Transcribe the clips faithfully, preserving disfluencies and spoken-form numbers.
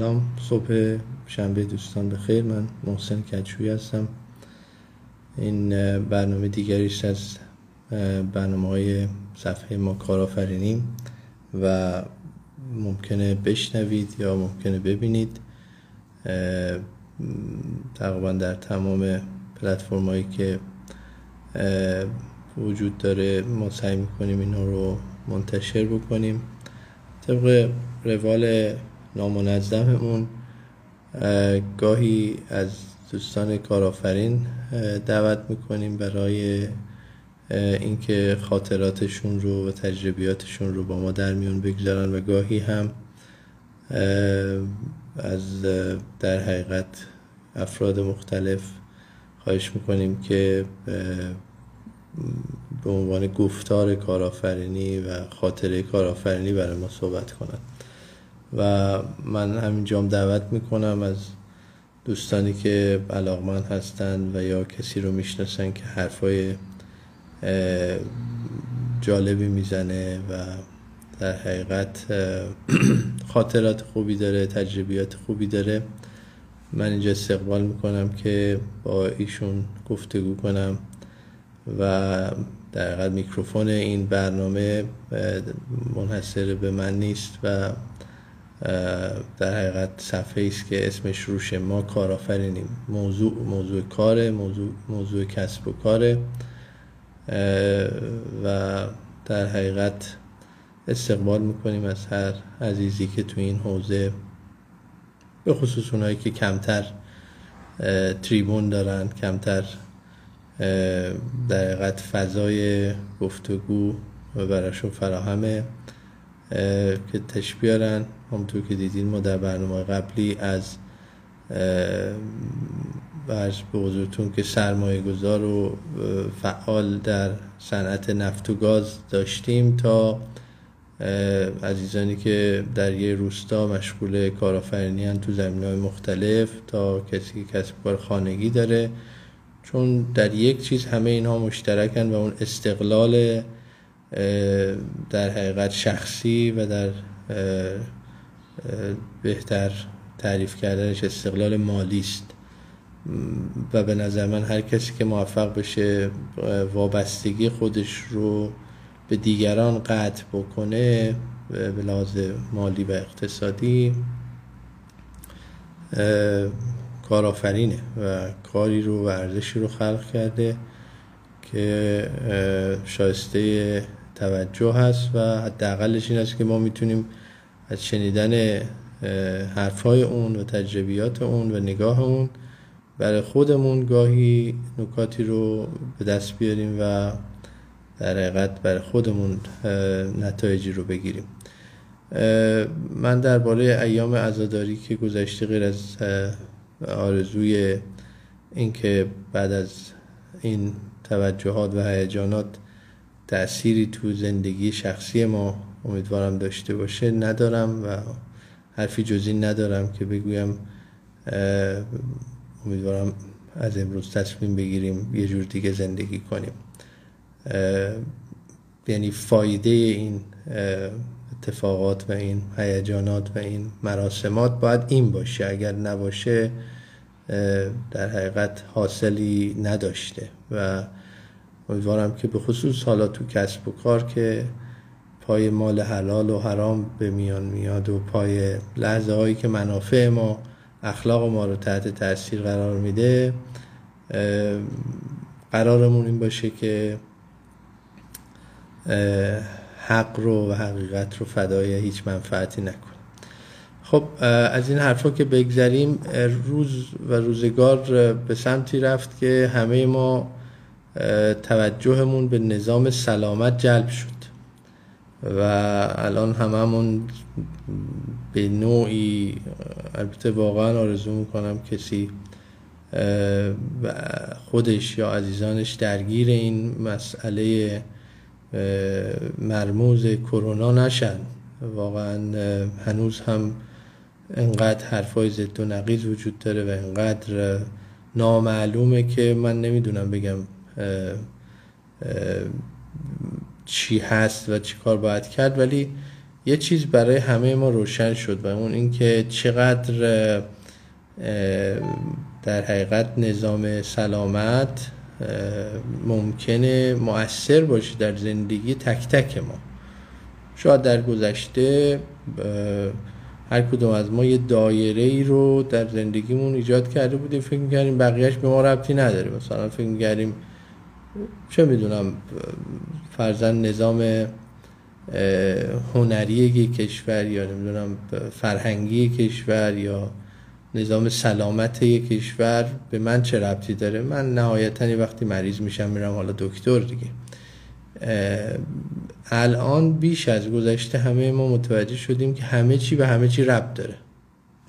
سلام، صبح شنبه دوستان بخیر. من محسن کچوی هستم. این برنامه دیگریش از برنامه های صفحه ما کارافرینیم و ممکنه بشنوید یا ممکنه ببینید تقریبا در تمام پلتفرم هایی که وجود داره. ما سعی میکنیم اینا رو منتشر بکنیم طبق روال نامنظممون. گاهی از دوستان کارآفرین دعوت میکنیم برای اینکه خاطراتشون رو و تجربیاتشون رو با ما در میون بگذارن و گاهی هم از در حقیقت افراد مختلف خواهش میکنیم که به عنوان گفتار کارآفرینی و خاطره کارآفرینی برای ما صحبت کنند و من همینجام دعوت میکنم از دوستانی که علاقمند هستند و یا کسی رو میشناسن که حرفای جالبی میزنه و در حقیقت خاطرات خوبی داره، تجربیات خوبی داره، من اینجا استقبال میکنم که با ایشون گفتگو کنم و در حقیقت میکروفون این برنامه منحصر به من نیست و در حقیقت صفحه است که اسمش روش ما کارآفرینیم. موضوع موضوع کاره، موضوع موضوع کسب و کاره و در حقیقت استقبال میکنیم از هر عزیزی که تو این حوزه، به خصوص اونایی که کمتر تریبون دارن، کمتر در حقیقت فضای گفتگو و براشون فراهمه، که تشبیارن. همونطور که دیدین ما در برنامه قبلی از عرض به حضورتون که سرمایه گذار و فعال در صنعت نفت و گاز داشتیم تا عزیزانی که در یه روستا مشغول کارآفرینی هستند تو زمینه‌های مختلف، تا کسی که کسب و کار خانگی داره، چون در یک چیز همه اینها مشترکن و اون استقلال در حقیقت شخصی و در بهتر تعریف کردنش استقلال مالی است و به نظر من هر کسی که موفق بشه وابستگی خودش رو به دیگران قطع بکنه به لحاظ مالی و اقتصادی کارآفرینه و کاری رو و ارزشی رو خلق کرده که شایسته توجه هست و حداقلش این است که ما میتونیم از شنیدن حرفای اون و تجربیات اون و نگاه اون برای خودمون گاهی نکاتی رو به دست بیاریم و در حقیقت برای خودمون نتایجی رو بگیریم. من درباره ایام عزاداری که گذشته، غیر از آرزوی اینکه بعد از این توجهات و هیجانات تأثیری تو زندگی شخصی ما امیدوارم داشته باشه، ندارم و حرفی جزی ندارم که بگویم امیدوارم از امروز تصمیم بگیریم یه جور دیگه زندگی کنیم. یعنی فایده این اتفاقات و این هیجانات و این مراسمات باید این باشه، اگر نباشه در حقیقت حاصلی نداشته و امیدوارم که به خصوص حالا تو کسب و کار که پای مال حلال و حرام به میان میاد و پای لحظه هایی که منافع ما، اخلاق ما رو تحت تاثیر قرار میده، قرارمون این باشه که حق رو و حقیقت رو فدای هیچ منفعتی نکنیم. خب از این حرفا که بگذریم، روز و روزگار به سمتی رفت که همه ما توجهمون به نظام سلامت جلب شد و الان هممون به نوعی، البته واقعا آرزو میکنم کسی خودش یا عزیزانش درگیر این مسئله مرموز کرونا نشن. واقعا هنوز هم انقدر حرفای زد و نقیض وجود داره و انقدر نامعلومه که من نمیدونم بگم اه اه چی هست و چی کار باید کرد، ولی یه چیز برای همه ما روشن شد و اون این که چقدر در حقیقت نظام سلامت ممکنه مؤثر باشه در زندگی تک تک ما. شاید در گذشته هر کدوم از ما یه دایره ای رو در زندگیمون ایجاد کرده بودیم، فکر می‌کردیم بقیهش به ما ربطی نداره. مثلا فکر می‌کردیم چه میدونم فرضاً نظام هنری کشور یا نمیدونم فرهنگی کشور یا نظام سلامت یک کشور به من چه ربطی داره؟ من نهایتاً وقتی مریض میشم میرم حالا دکتر دیگه. الان بیش از گذشته همه ما متوجه شدیم که همه چی به همه چی ربط داره.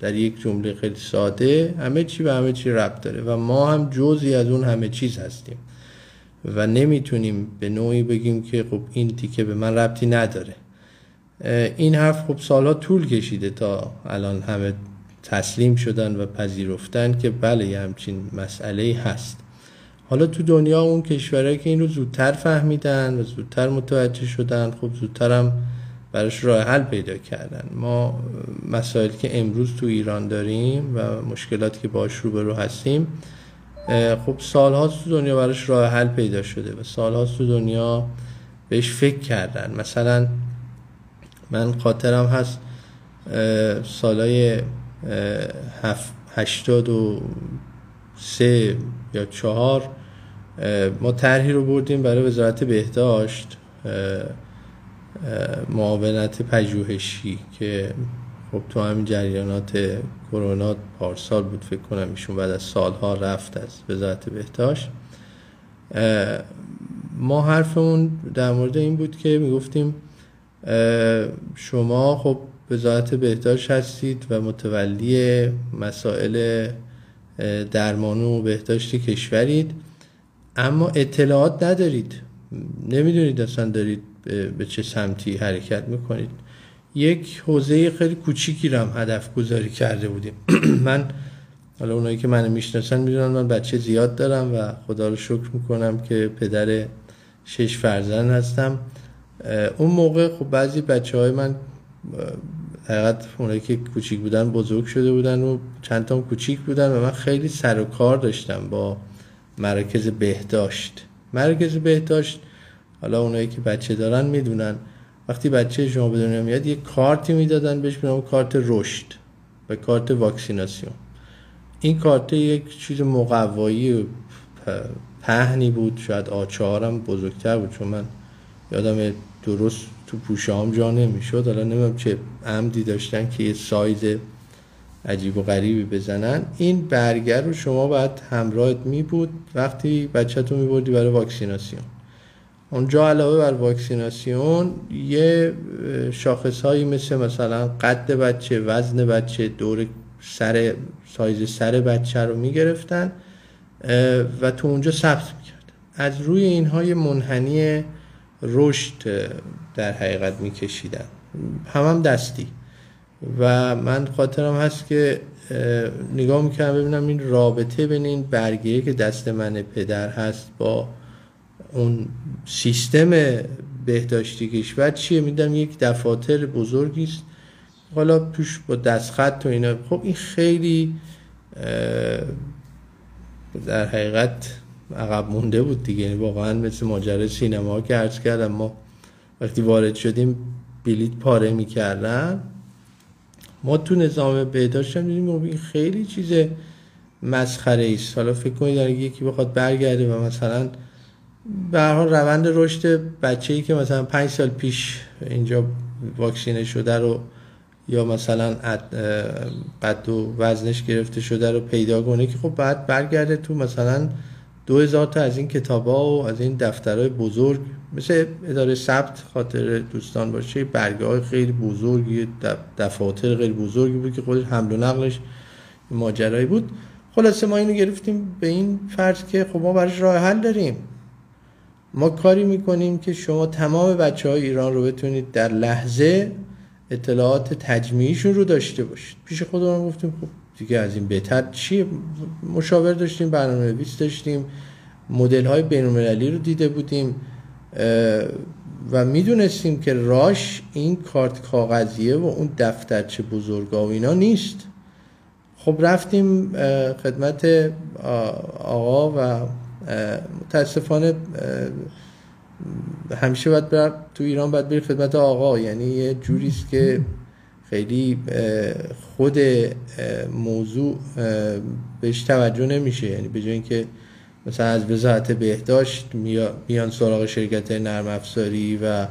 در یک جمله خیلی ساده همه چی به همه چی ربط داره و ما هم جزئی از اون همه چیز هستیم و نمیتونیم به نوعی بگیم که خب این تیکه به من ربطی نداره. این حرف خب سالها طول کشیده تا الان همه تسلیم شدن و پذیرفتن که بله یه همچین مسئله‌ای هست. حالا تو دنیا اون کشورهایی که این رو زودتر فهمیدن و زودتر متوجه شدن خب زودتر هم براش راه حل پیدا کردن. ما مسائلی که امروز تو ایران داریم و مشکلاتی که باهاش روبرو هستیم خب سال‌هاست تو دنیا براش راه حل پیدا شده و سال‌هاست تو دنیا بهش فکر کردن. مثلا من خاطرم هست سالای هشتاد و سه یا چهار ما طرحی رو بردیم برای وزارت بهداشت، معاونت پژوهشی که خب تو همین جریانات کرونا پارسال بود فکر کنم، ایشون بعد از سالها رفت از وزارت بهداشت. ما حرفمون در مورد این بود که میگفتیم شما خب وزارت بهداشت هستید و متولی مسائل درمانو و بهداشت کشورید، اما اطلاعات ندارید، نمیدونید اصلا دارید به چه سمتی حرکت میکنید. یک حوزه خیلی کوچیکی رو هم هدف گذاری کرده بودیم. من حالا اونایی که منو میشناسن میدونن من بچه زیاد دارم و خدا رو شکر میکنم که پدر شش فرزند هستم. اون موقع خب بعضی بچه‌های من حقیقت اونایی که کوچیک بودن بزرگ شده بودن و چند تا هم کوچیک بودن و من خیلی سر و کار داشتم با مراکز بهداشت. مراکز بهداشت حالا اونایی که بچه دارن میدونن وقتی بچه شما به دنیا میاد یه کارتی میدادن بهش به نام کارت رشد و کارت واکسیناسیون. این کارت یک چیز مقوایی پهنی بود، شاید آچارم بزرگتر بود چون من یادم درست تو پوشام جا نمیشد. حالا نمیدونم چه عمدی داشتن که یه سایز عجیب و غریبی بزنن. این برگر رو شما باید همراهت می بود وقتی بچه‌تو میبردی برای واکسیناسیون. اونجا علاوه بر واکسیناسیون یه شاخصهایی مثل مثلا قد بچه، وزن بچه، دور سر، سایز سر بچه رو میگرفتن و تو اونجا ثبت میکردن. از روی اینها یه منحنی رشد در حقیقت میکشیدن، هم هم دستی. و من خاطرم هست که نگاه میکردم ببینم این رابطه بین این برگه که دست من پدر هست با اون سیستم بهداشتی کشور چیه. میدم یک دفاتر بزرگیست حالا توش با دستخط و اینا. خب این خیلی در حقیقت عقب مونده بود دیگه. واقعا مثل ماجرای سینما که عرض کردم ما وقتی وارد شدیم بلیت پاره میکردن. ما تو نظام بهداشت هم دیدیم این خیلی چیز مسخره ایست. حالا فکر کنید اگه یکی بخواد برگرده و مثلا به هر حال روند رشد بچه‌ای که مثلا پنج سال پیش اینجا واکسینه شده رو یا مثلا قد و وزنش گرفته شده رو پیدا کنه که خب بعد برگرده تو مثلا دو هزار تا از این کتابا و از این دفترهای بزرگ مثل اداره ثبت خاطر دوستان باشه برگه‌های خیلی بزرگی، دفاتر خیلی بزرگی بود که خودش حمل و نقلش ماجرایی بود. خلاصه ما اینو گرفتیم به این فرض که خب ما براش راه حل داریم. ما کاری میکنیم که شما تمام بچه‌های ایران رو بتونید در لحظه اطلاعات تجمیعیشون رو داشته باشید. پیش خودمون گفتیم خب دیگه از این بهتر چیه؟ مشاور داشتیم، برنامه‌نویس داشتیم، مدل‌های بین‌المللی رو دیده بودیم و میدونستیم که راش این کارت کاغذیه و اون دفترچه بزرگا و اینا نیست. خب رفتیم خدمت آقا و متاسفانه همیشه باید بر تو ایران باید بری خدمت آقا، یعنی یه جوریست که خیلی خود موضوع بهش توجه نمیشه، یعنی به جای اینکه مثلا از وزارت بهداشت میان سراغ شرکت نرم افزاری و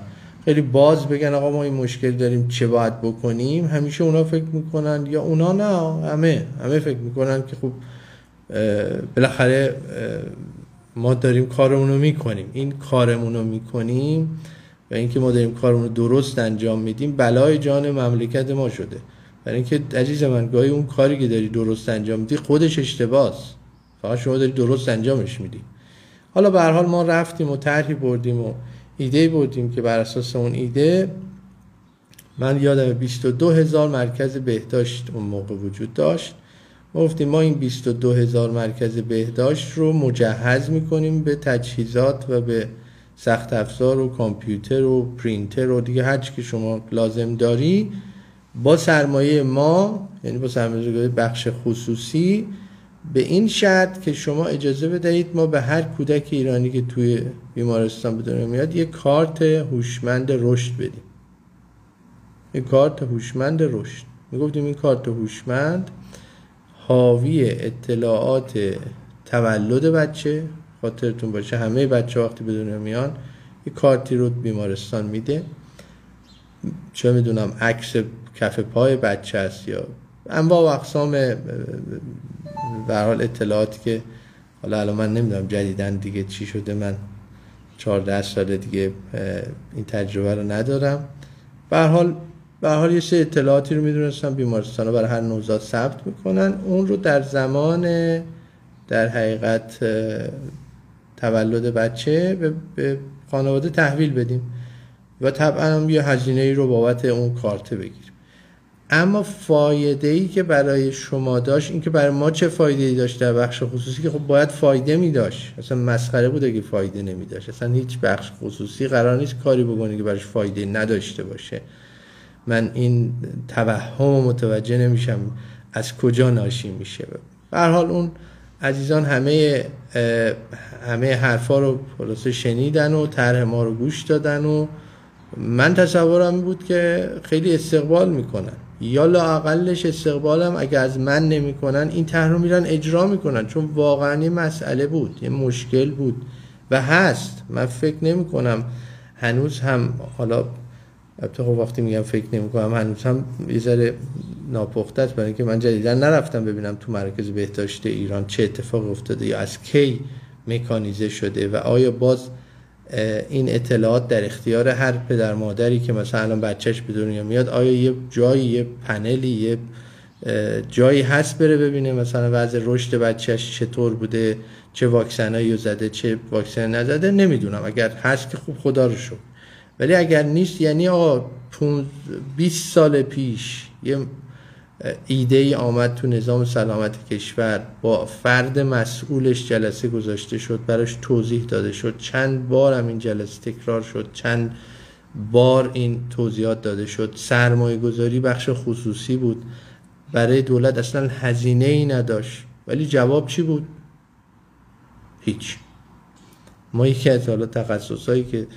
خیلی باز بگن آقا ما این مشکل داریم چه باید بکنیم، همیشه اونا فکر میکنن، یا اونا نه همه همه فکر میکنن که خب بالاخره ما داریم کارمونو میکنیم، این کارمونو میکنیم و اینکه ما داریم کارمونو درست انجام میدیم بلای جان مملکت ما شده. برای اینکه عزیز من گاهی اون کاری که داری درست انجام میدی خودش اشتباهه، فقط شما داری درست انجامش میدی. حالا به هر حال ما رفتیم و طرحی بردیم و ایده بردیم که بر اساس اون ایده، من یادم بیست و دو هزار مرکز بهداشت اون موقع وجود داشت، ما گفتیم ما این بیست و دو هزار مرکز بهداشت رو مجهز میکنیم به تجهیزات و به سخت افزار و کامپیوتر و پرینتر و دیگه هر چی که شما لازم داری با سرمایه ما، یعنی با سرمایه بخش خصوصی، به این شرط که شما اجازه بدهید ما به هر کودک ایرانی که توی بیمارستان به دنیا میاد یک کارت هوشمند رشد بدیم. یک کارت هوشمند رشد. میگفتیم این کارت هوشمند حاوی اطلاعات تولد بچه، خاطرتون باشه همه بچه وقتی به دنیا میان یک کارتی رو بیمارستان میده، چه میدونم عکس کف پای بچه است یا انواع و اقسام به هر حال اطلاعاتی که حالا الان من نمیدونم جدیداً دیگه چی شده، من چهارده سال دیگه این تجربه رو ندارم. به هر حال به هر حال یه سری اطلاعاتی رو میدونستم بیمارستان‌ها برای هر نوزاد ثبت میکنن، اون رو در زمان در حقیقت تولد بچه به خانواده تحویل بدیم و طبعا هم یه هزینه‌ای رو بابت اون کارت بگیریم. اما فایده ای که برای شما داشت، این که برای ما چه فایده ای داشت در بخش خصوصی که خب باید فایده می داشت، اصلا مسخره بود اگه فایده نمی داشت. اصلا هیچ بخش خصوصی قرار نیست کاری بکنه که برایش فایده نداشته باشه. من این توهم متوجه نمیشم از کجا ناشی میشه. به هر حال اون عزیزان همه همه حرفا رو خلاصه شنیدن و طرح ما رو گوش دادن و من تصورم بود که خیلی استقبال میکنن، یا لااقلش استقبالم اگه از من نمیکنن این طرح رو میرن اجرا میکنن، چون واقعا یه مسئله بود، یه مشکل بود و هست. من فکر نمیکنم هنوز هم، حالا البته خب وقتی میگم فکر نمیکنم هنوز هم یه ذره ناپخته است، برای اینکه من جدیدا نرفتم ببینم تو مرکز بهداشت ایران چه اتفاق افتاده یا از کی مکانیزه شده و آیا باز این اطلاعات در اختیار هر پدر مادری که مثلا الان بچهش به دنیا میاد، آیا یه جایی یه پنلی یه جایی هست بره ببینه مثلا وضع رشد بچهش چطور بوده، چه واکسنایی زده چه واکسن نزده، نمیدونم. اگر هست که خوب خدا رو شکر، ولی اگر نیست یعنی آقا بیست سال پیش یه ایده ای آمد تو نظام سلامت کشور، با فرد مسئولش جلسه گذاشته شد، براش توضیح داده شد، چند بار هم این جلسه تکرار شد، چند بار این توضیحات داده شد. سرمایه گذاری بخش خصوصی بود، برای دولت اصلا هزینه ای نداشت، ولی جواب چی بود؟ هیچ. ما یکی از حالا تخصصایی که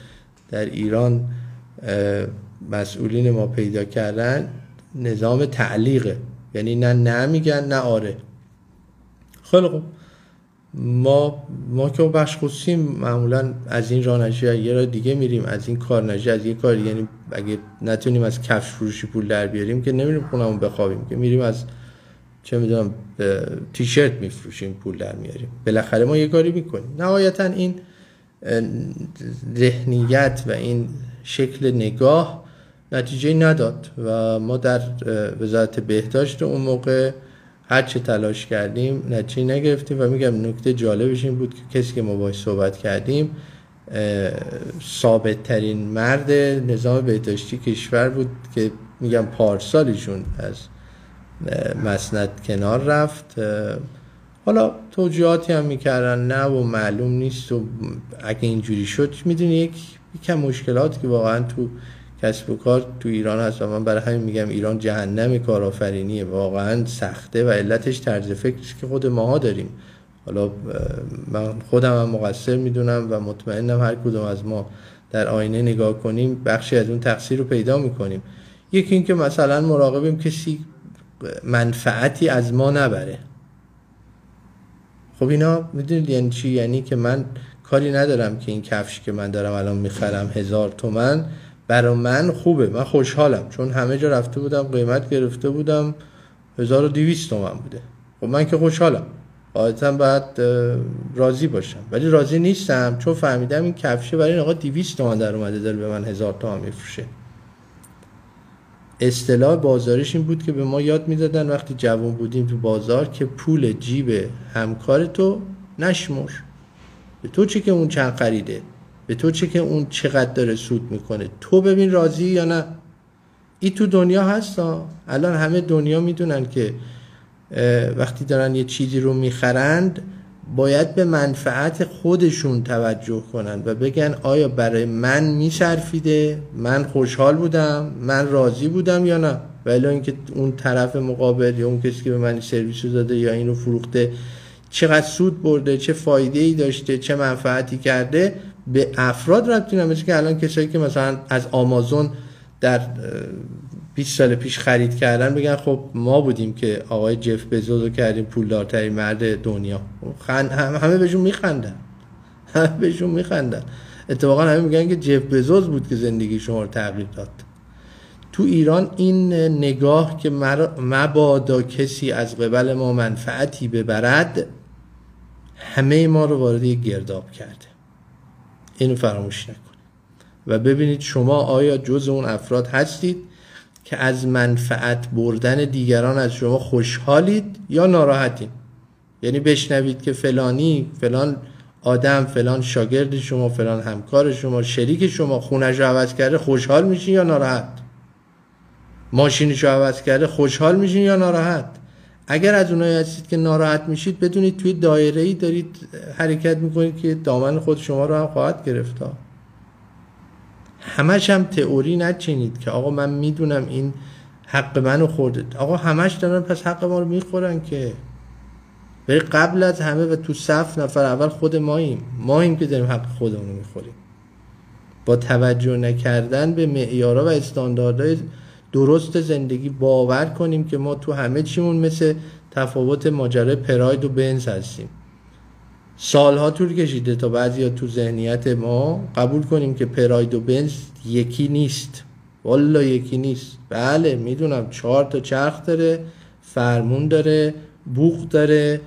در ایران مسئولین ما پیدا کردن نظام تعلیقه، یعنی نه نه میگن نه آره. خیلی خوب، ما ما که بخش خصوصی معمولا از این راه نشه یه راه دیگه میریم، از این کار نشه از یه کار، یعنی اگه نتونیم از کفش فروشی پول در بیاریم که نمیریم خونمون بخوابیم، که میریم از چه میدونم تیشرت میفروشیم پول در میاریم. بالاخره ما یه کاری میکنیم. نهایتا این ذهنیت و این شکل نگاه نتیجه نداد و ما در وزارت بهداشت اون موقع هرچه تلاش کردیم نتیجه نگرفتیم و میگم نکته جالبش این بود که کسی که ما باهاش صحبت کردیم ثابت ترین مرد نظام بهداشتی کشور بود که میگم پارسالیشون از مسند کنار رفت. حالا توجیهاتی هم میکردن نه و معلوم نیست و اگه اینجوری شد میدونی یک یکم مشکلاتی که واقعا تو کسب و کار تو ایران هست و من برای همین میگم ایران جهنم کارآفرینیه، واقعا سخته و علتش طرز فکریه که خود ماها داریم. حالا من خودم هم مقصر میدونم و مطمئنم هر کدوم از ما در آینه نگاه کنیم بخشی از اون تقصیر رو پیدا میکنیم. یکی این که مثلا مراقبیم کسی منفعتی از ما نبره. خب اینا میدونید یعنی چی؟ یعنی که من کاری ندارم که این کفش که من دارم الان میخرم هزار تومن برای من خوبه، من خوشحالم چون همه جا رفته بودم قیمت گرفته بودم هزار و دویست تومن بوده، خب من که خوشحالم، قاعدتاً باید راضی باشم، ولی راضی نیستم چون فهمیدم این کفشه برای این آقا دویست تومن در اومده داره به من هزار تومن میفروشه. اصطلاح بازاریش این بود که به ما یاد میدادن وقتی جوان بودیم تو بازار که پول جیب همکارتو نشمر، به تو چه که اون چند خریده، به تو چه که اون چقدر داره سود میکنه، تو ببین راضی یا نه. این تو دنیا هست ها. الان همه دنیا میدونن که وقتی دارن یه چیزی رو میخرند باید به منفعت خودشون توجه کنن و بگن آیا برای من میصرفیده، من خوشحال بودم، من راضی بودم یا نه، ولی اینکه اون طرف مقابل یا اون کسی که به من سرویس رو داده یا اینو فروخته چقدر سود برده، چه فایده ای داشته، چه منفعتی کرده، به افراد ربطی نداره. که الان کسایی که مثلا از آمازون در بیست سال پیش خرید کردن بگن خب ما بودیم که آقای جف بزوس رو کردیم پولدارترین مرد دنیا، خن... همه بهشون میخندن، همه بهشون میخندن. اتفاقا همه میگن که جف بزوس بود که زندگی شما رو تغییر داد. تو ایران این نگاه که مر... مبادا کسی از قبل ما منفعتی ببرد همه ما رو وارد یک گرداب کرده. اینو فراموش نکنید و ببینید شما آیا جز اون افراد هستید که از منفعت بردن دیگران از شما خوشحالید یا ناراحتید. یعنی بشنوید که فلانی، فلان آدم، فلان شاگرد شما، فلان همکار شما، شریک شما خونش رو عوض کرده، خوشحال میشین یا ناراحت، ماشینش رو عوض کرده، خوشحال میشین یا ناراحت. اگر از اونایی هستید که ناراحت میشید بدونید توی دایره‌ای دارید حرکت میکنید که دامن خود شما رو هم خواهد گرفت. همش هم تئوری نچینید که آقا من میدونم این حق منو خورده، آقا همش دارن پس حق ما رو میخورن، که ولی قبل از همه و تو صف نفر اول خود ماییم، ماییم که داریم حق خودمون رو میخوریم با توجه نکردن به معیارها و استانداردهای درست زندگی. باور کنیم که ما تو همه چیمون مثل تفاوت ماجرای پراید و بنز هستیم. سالها طول کشیده تا بعضیا تو ذهنیت ما قبول کنیم که پراید و بنز یکی نیست. والله یکی نیست. بله میدونم چهار تا چرخ داره، فرمون داره، بوق داره،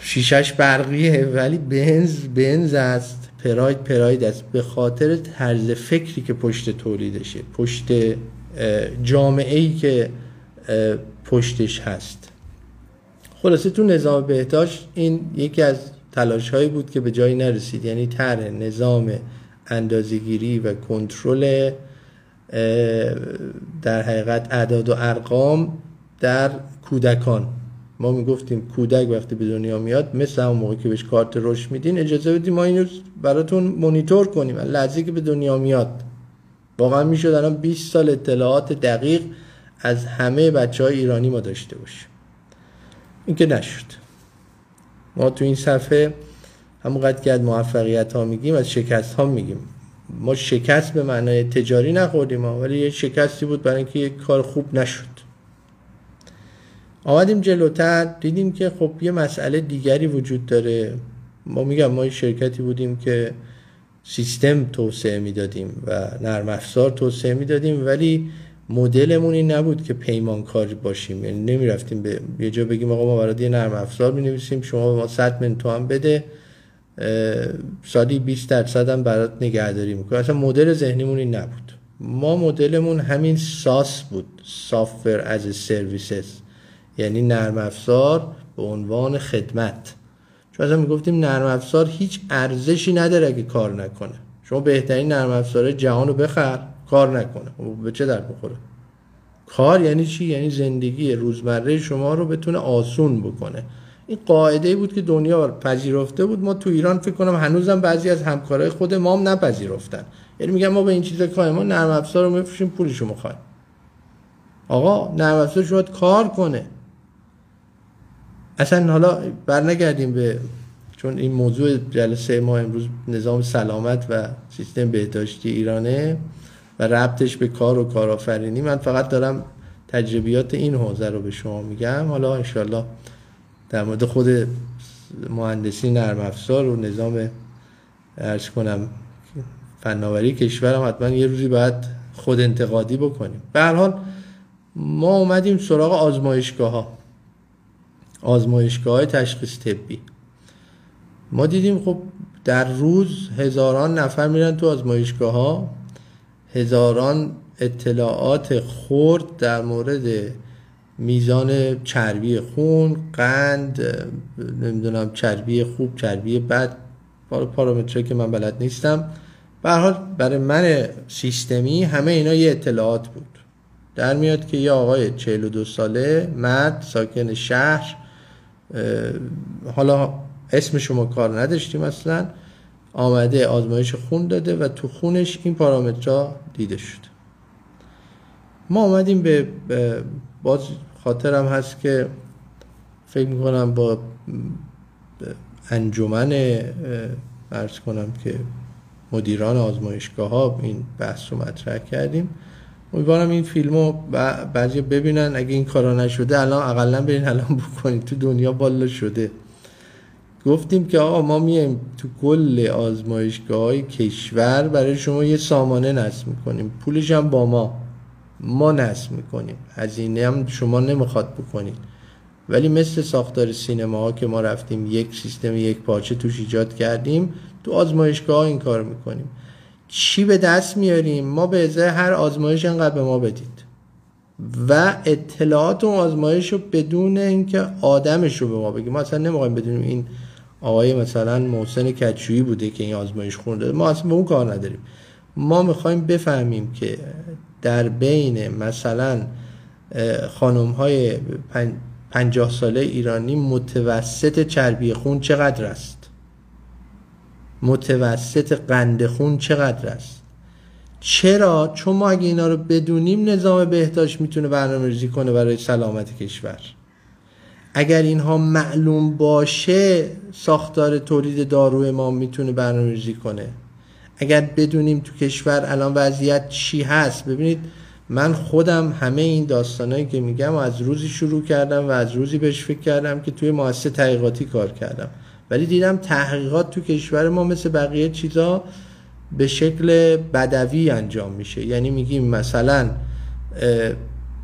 شیشش برقیه، ولی بنز بنز است، پراید پراید است، به خاطر طرز فکری که پشت تولیدشه، پشت جامعه‌ای که پشتش هست. خلاصه تو نظام بهداشت این یکی از تلاش‌هایی بود که به جایی نرسید، یعنی طرح نظام اندازه‌گیری و کنترل در حقیقت اعداد و ارقام در کودکان. ما میگفتیم کودک وقتی به دنیا میاد مثل همون موقع که بهش کارت رشد میدین اجازه بدید ما اینو براتون مانیتور کنیم لحظه که به دنیا میاد. واقعا میشد الان بیست سال اطلاعات دقیق از همه بچه‌های ایرانی ما داشته باشیم. این که نشد. ما تو این صفحه همونقدر که از موفقیت ها میگیم از شکست ها میگیم. ما شکست به معنای تجاری نخوردیم ولی یه شکستی بود برای اینکه یک کار خوب نشد. آمدیم جلوتر دیدیم که خب یه مسئله دیگری وجود داره. ما میگم ما یه شرکتی بودیم که سیستم توسعه میدادیم و نرم افزار توسعه میدادیم ولی مدلمون این نبود که پیمانکاری باشیم، یعنی نمیرفتیم به یه جا بگیم آقا ما برات یه نرم افزار می‌نویسیم شما به ما صد میلیون تومان بده سالی بیست درصد هم برات نگهداری می‌کنیم. اصلا مدل ذهنیمون این نبود. ما مدلمون همین ساس بود، Software as a Services، یعنی نرم افزار به عنوان خدمت. چون اصلا میگفتیم نرم افزار هیچ ارزشی نداره اگه کار نکنه. شما بهترین نرم افزار جهان رو بخر کار نکنه به چه در بخوره؟ کار یعنی چی؟ یعنی زندگی روزمره شما رو بتونه آسون بکنه. این قاعده‌ای بود که دنیا پذیرفته بود. ما تو ایران فکر کنم هنوزم بعضی از همکارای خود ما هم نپذیرفتن. یعنی میگم ما به این چیزا کاری ما نرم افزار رو میفروشیم پولشو میخوایم. آقا نرم افزار شما کار کنه. اصلا حالا برنگردیم به، چون این موضوع جلسه ما امروز نظام سلامت و سیستم بهداشتی ایرانه و ربطش به کار و کارآفرینی، من فقط دارم تجربیات این حوزه رو به شما میگم. حالا انشالله در مورد خود مهندسی نرم افزار و نظام عرض کنم فناوری کشورم حتما یه روزی باید خود انتقادی بکنیم. به هر حال ما اومدیم سراغ آزمایشگاه ها، آزمایشگاه های تشخیص طبی. ما دیدیم خب در روز هزاران نفر میرن تو آزمایشگاه ها، هزاران اطلاعات خرد در مورد میزان چربی خون، قند، نمیدونم چربی خوب، چربی بد، پارامتره که من بلد نیستم. به هر حال برای من سیستمی همه اینا یه اطلاعات بود. در میاد که یه آقای چهل و دو ساله مرد ساکن شهر، حالا اسمش ما کار نداشتیم اصلا، آمده آزمایش خون داده و تو خونش این پارامترها دیده شد. ما آمدیم به، باز خاطرم هست که فکر میکنم با انجمن عرض کنم که مدیران آزمایشگاه ها این بحث رو مطرح کردیم. امیدوارم این فیلمو بعضی ببینن، اگه این کارا نشده الان اقلا برین الان بکنید، تو دنیا بالا شده. گفتیم که آقا ما میایم تو کل آزمایشگاه های کشور برای شما یه سامانه نصب میکنیم، پولش هم با ما ما نصب میکنیم، هزینه هم شما نمیخواد بکنید. ولی مثل ساختار سینما ها که ما رفتیم یک سیستم یک پارچه توش ایجاد کردیم، تو آزمایشگاه ها این کار میکنیم. چی به دست میاریم؟ ما به ازای هر آزمایش انقدر به ما بدید و اطلاعات اون آزمایش رو بدون اینکه آدمش رو به ما بگیم. ما اصلا نمیخوایم بدونیم این آقای مثلا محسن کچوی بوده که این آزمایش خون داده، ما اصلا به اون کار نداریم. ما میخوایم بفهمیم که در بین مثلا خانم های پنجاه ساله ایرانی متوسط چربی خون چقدر است، متوسط قند خون چقدر است. چرا؟ چون ما اگه اینا رو بدونیم نظام بهداشت میتونه برنامه‌ریزی کنه برای سلامت کشور. اگر اینها معلوم باشه ساختار تولید داروی ما میتونه برنامه‌ریزی کنه. اگر بدونیم تو کشور الان وضعیت چی هست. ببینید من خودم همه این داستانایی که میگم از روزی شروع کردم و از روزی بهش فکر کردم که توی مؤسسه تحقیقاتی کار کردم، ولی دیدم تحقیقات تو کشور ما مثل بقیه چیزا به شکل بدوی انجام میشه. یعنی میگیم مثلا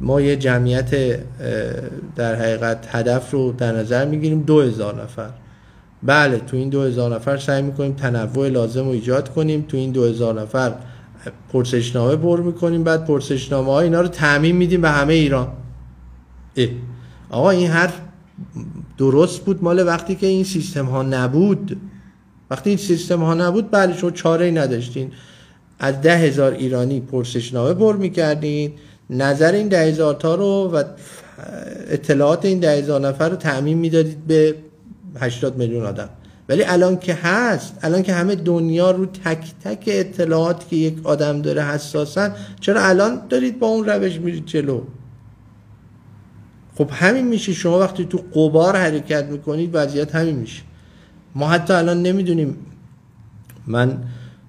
ما یه جمعیت در حقیقت هدف رو در نظر میگیریم دو هزار نفر. بله تو این دو هزار نفر سعی میکنیم تنوع لازم رو ایجاد کنیم، تو این دو هزار نفر پرسشنامه پر میکنیم، بعد پرسشنامه ها اینا رو تعمیم میدیم به همه ایران. اه. آقا این حرف درست بود مال وقتی که این سیستم ها نبود. وقتی این سیستم ها نبود بله شما چاره‌ای نداشتین، از ده هزار ایرانی پرسشنامه پر میکردین، نظر این ده هزار تا رو و اطلاعات این ده هزار نفر رو تعمیم میدادید به هشتاد میلیون آدم. ولی الان که هست، الان که همه دنیا رو تک تک اطلاعات که یک آدم داره حساسن، چرا الان دارید با اون روش میرید جلو؟ خب همین میشه. شما وقتی تو قبار حرکت میکنید وضعیت همین میشه. ما حتی الان نمیدونیم، من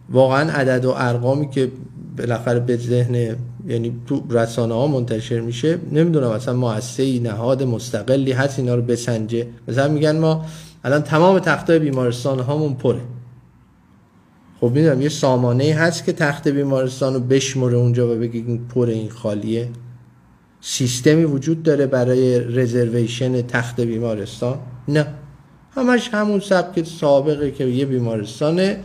واقعا عدد و ارقامی که بالاخره به ذهن یعنی تو رسانه ها منتشر میشه نمیدونم اصلا مؤسسه نهاد مستقلی هست اینا رو بسنجه. مثلا میگن ما الان تمام تختای بیمارستان هامون پره. خب میدونم یه سامانه هست که تخت بیمارستان رو بشموره اونجا و بگه پره این خالیه. سیستمی وجود داره برای رزرویشن تخت بیمارستان؟ نه، همش همون سبک سابقه که یه بیمارستانه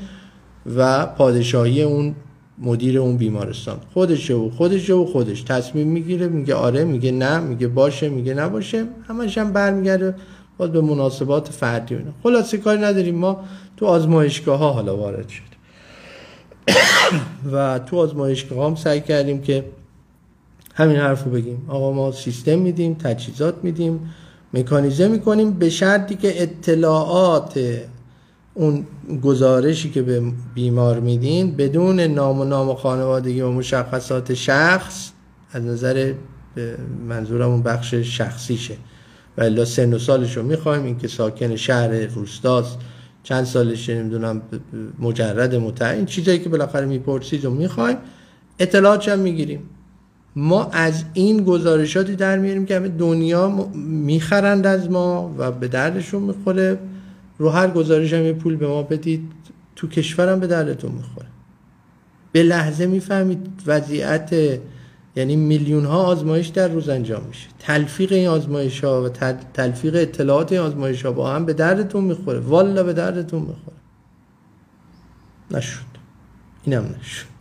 و پادشاهی اون مدیر اون بیمارستان خودشه و خودشه و خودش تصمیم میگیره، میگه آره، میگه نه، میگه باشه، میگه نباشه. همش هم برمیگرده باز به مناسبات فردی و اینا. خلاصه کاری نداریم. ما تو آزمایشگاه ها حالا وارد شد و تو آزمایشگاه ها هم سعی کردیم که همین حرف رو بگیم. آقا ما سیستم میدیم، تجهیزات میدیم، مکانیزه میکنیم به شرطی که اطلاعات اون گزارشی که به بیمار میدین بدون نام و نام و خانوادگی و مشخصات شخص از نظر منظورمون بخش شخصیشه و الا سن و سالشو میخوایم، این که ساکن شهر روستاست، چند سالشه، نمیدونم مجرد متعین، چیزایی که بالاخره میپرسید و میخوایم اطلاعاتش هم میگیریم. ما از این گزارشاتی در میاریم که همه دنیا میخرند از ما و به دردشون میخوره. رو هر گزارش هم یه پول به ما بدید، تو کشورم به دردتون میخوره. به لحظه میفهمید وضعیت، یعنی میلیون ها آزمایش در روز انجام میشه، تلفیق این آزمایش ها و تلفیق اطلاعات این آزمایش ها با هم به دردتون میخوره، والا به دردتون میخوره. نشد، اینم نشد.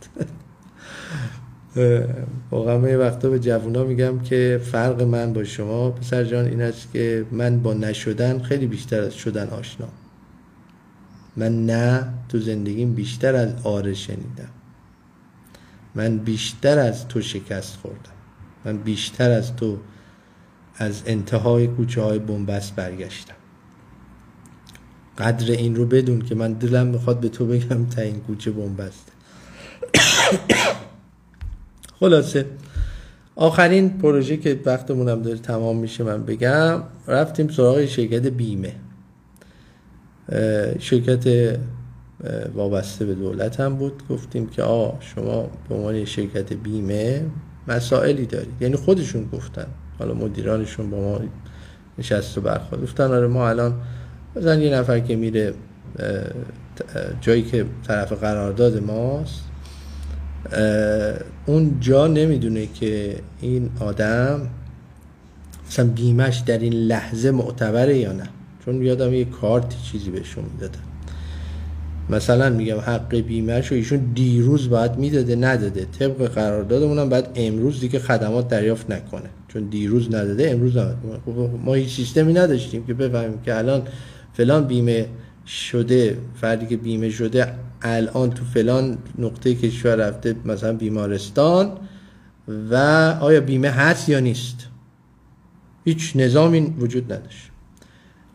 واقعا من یه وقتا به جوونا میگم که فرق من با شما پسر جان این است که من با نشدن خیلی بیشتر از شدن آشنا. من نه تو زندگیم بیشتر از آره شنیدم، من بیشتر از تو شکست خوردم، من بیشتر از تو از انتهای کوچه های بنبست برگشتم. قدر این رو بدون که من دلم میخواد به تو بگم تا این کوچه بنبسته. خلاصه آخرین پروژه که وقتمون هم داره تمام میشه من بگم، رفتیم سراغ شرکت بیمه، شرکت وابسته به دولت هم بود. گفتیم که آه شما به عنوان شرکت بیمه مسائلی دارید، یعنی خودشون گفتن، حالا مدیرانشون با ما نشست و برخورد، گفتن آره ما الان مثلا یه نفر که میره جایی که طرف قرارداد ماست اون جا نمیدونه که این آدم مثلا بیمش در این لحظه معتبره یا نه، چون یادم یه کارتی چیزی بهشون میدادن، مثلا میگم حق بیمه‌شو ایشون دیروز باید میداده نداده، طبق قراردادمون هم باید امروز دیگه خدمات دریافت نکنه، چون دیروز نداده امروز نداده. ما هیچ سیستمی نداشتیم که بفهمیم که الان فلان بیمه شده، فردی که بیمه شده الان تو فلان نقطه کشور رفته مثلا بیمارستان و آیا بیمه هست یا نیست. هیچ نظامی وجود نداشت.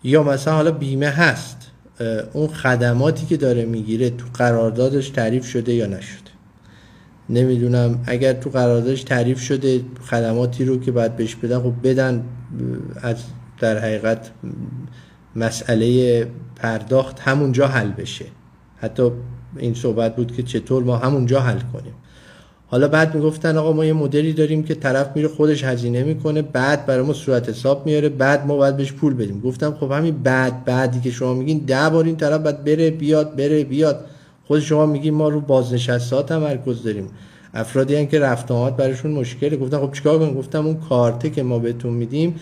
یا مثلا حالا بیمه هست، اون خدماتی که داره میگیره تو قراردادش تعریف شده یا نشده، نمیدونم اگر تو قراردادش تعریف شده خدماتی رو که باید بهش بدن خب بدن، از در حقیقت مسئله پرداخت همونجا حل بشه. حتی این صحبت بود که چطور ما همونجا حل کنیم. حالا بعد میگفتن آقا ما یه مدلی داریم که طرف میره خودش هزینه میکنه، بعد برای ما صورت حساب میاره، بعد ما باید بهش پول بدیم. گفتم خب همین بعد بعدی که شما میگین ده بار این طرف باید بره بیاد بره بیاد، خود شما میگین ما رو بازنشسته‌ها تمرکز داریم، افرادی ان که رفت و آمد براشون مشکله. گفتم خب چیکار کنیم؟ گفتم اون کارته که ما بهتون میدیم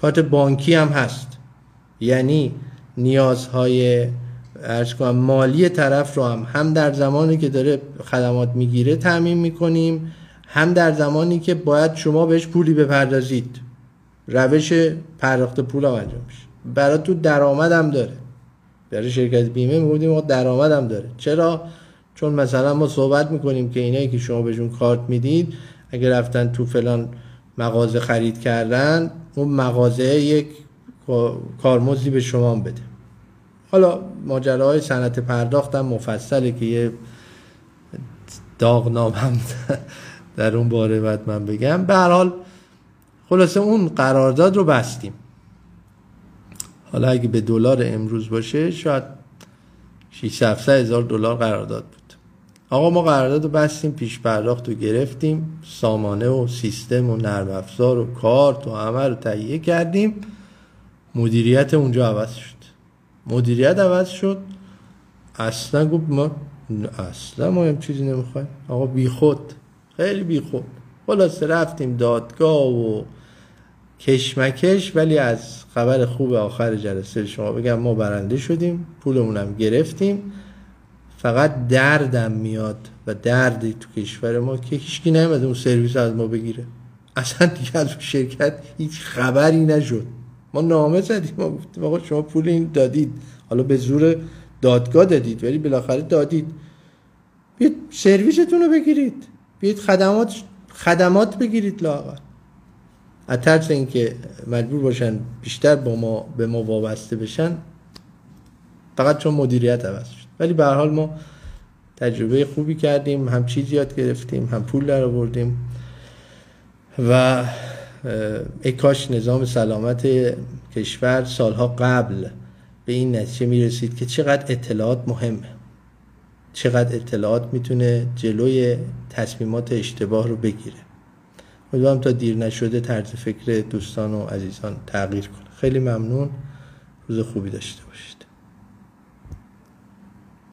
کارت بانکی هم هست، یعنی نیازهای عرض کنم مالی طرف رو هم هم در زمانی که داره خدمات میگیره تامین میکنیم، هم در زمانی که باید شما بهش پولی بپردازید روش پرداخت پول هم انجام میشه. برای تو درآمد هم داره، برای شرکت بیمه میگفتیم ما درآمد هم داره. چرا؟ چون مثلا ما صحبت میکنیم که اینایی که شما بهشون کارت میدید اگر رفتن تو فلان مغازه خرید کردن اون مغازه یک کارمزدی به شما بده. حالا ماجراهای صنعت پرداخت هم مفصله که یه داغنامم در اون باره بعد من بگم. به هر حال خلاصه اون قرارداد رو بستیم. حالا اگه به دلار امروز باشه شاید ششصد هزار دلار قرارداد بود. آقا ما قرارداد رو بستیم، پیش پرداخت رو گرفتیم، سامانه و سیستم و نرم افزار و کارت و همه رو تهیه کردیم. مدیریت اونجا عوض شد. مدیریت عوض شد اصلا گفت ما اصلا ما هم چیزی نمیخوایم، آقا بی خود، خیلی بی خود. خلاصه رفتیم دادگاه و کشمکش، ولی از خبر خوب آخر جلسه شما بگم ما برنده شدیم، پولمونم گرفتیم. فقط دردم میاد و دردی تو کشور ما که هیچکی نمیاد اون سرویس از ما بگیره. اصلا دیگه از شرکت هیچ خبری نشد. ما نامه زدیم، ما گفتیم آقا شما پول این دادید، حالا به زور دادگاه دادید ولی بالاخره دادید، بیاید سرویستون رو بگیرید، بیاید خدمات خدمات بگیرید لااقل. از ترس اینکه مجبور باشن بیشتر با ما به ما وابسته بشن، فقط چون مدیریت عوض شد. ولی به هر حال ما تجربه خوبی کردیم، هم چیزی یاد گرفتیم، هم پول در آوردیم و ای کاش نظام سلامت کشور سالها قبل به این نتیجه می رسید که چقدر اطلاعات مهمه، چقدر اطلاعات میتونه جلوی تصمیمات اشتباه رو بگیره. امیدوارم تا دیر نشده طرز فکر دوستان و عزیزان تغییر کنه. خیلی ممنون، روز خوبی داشته باشید.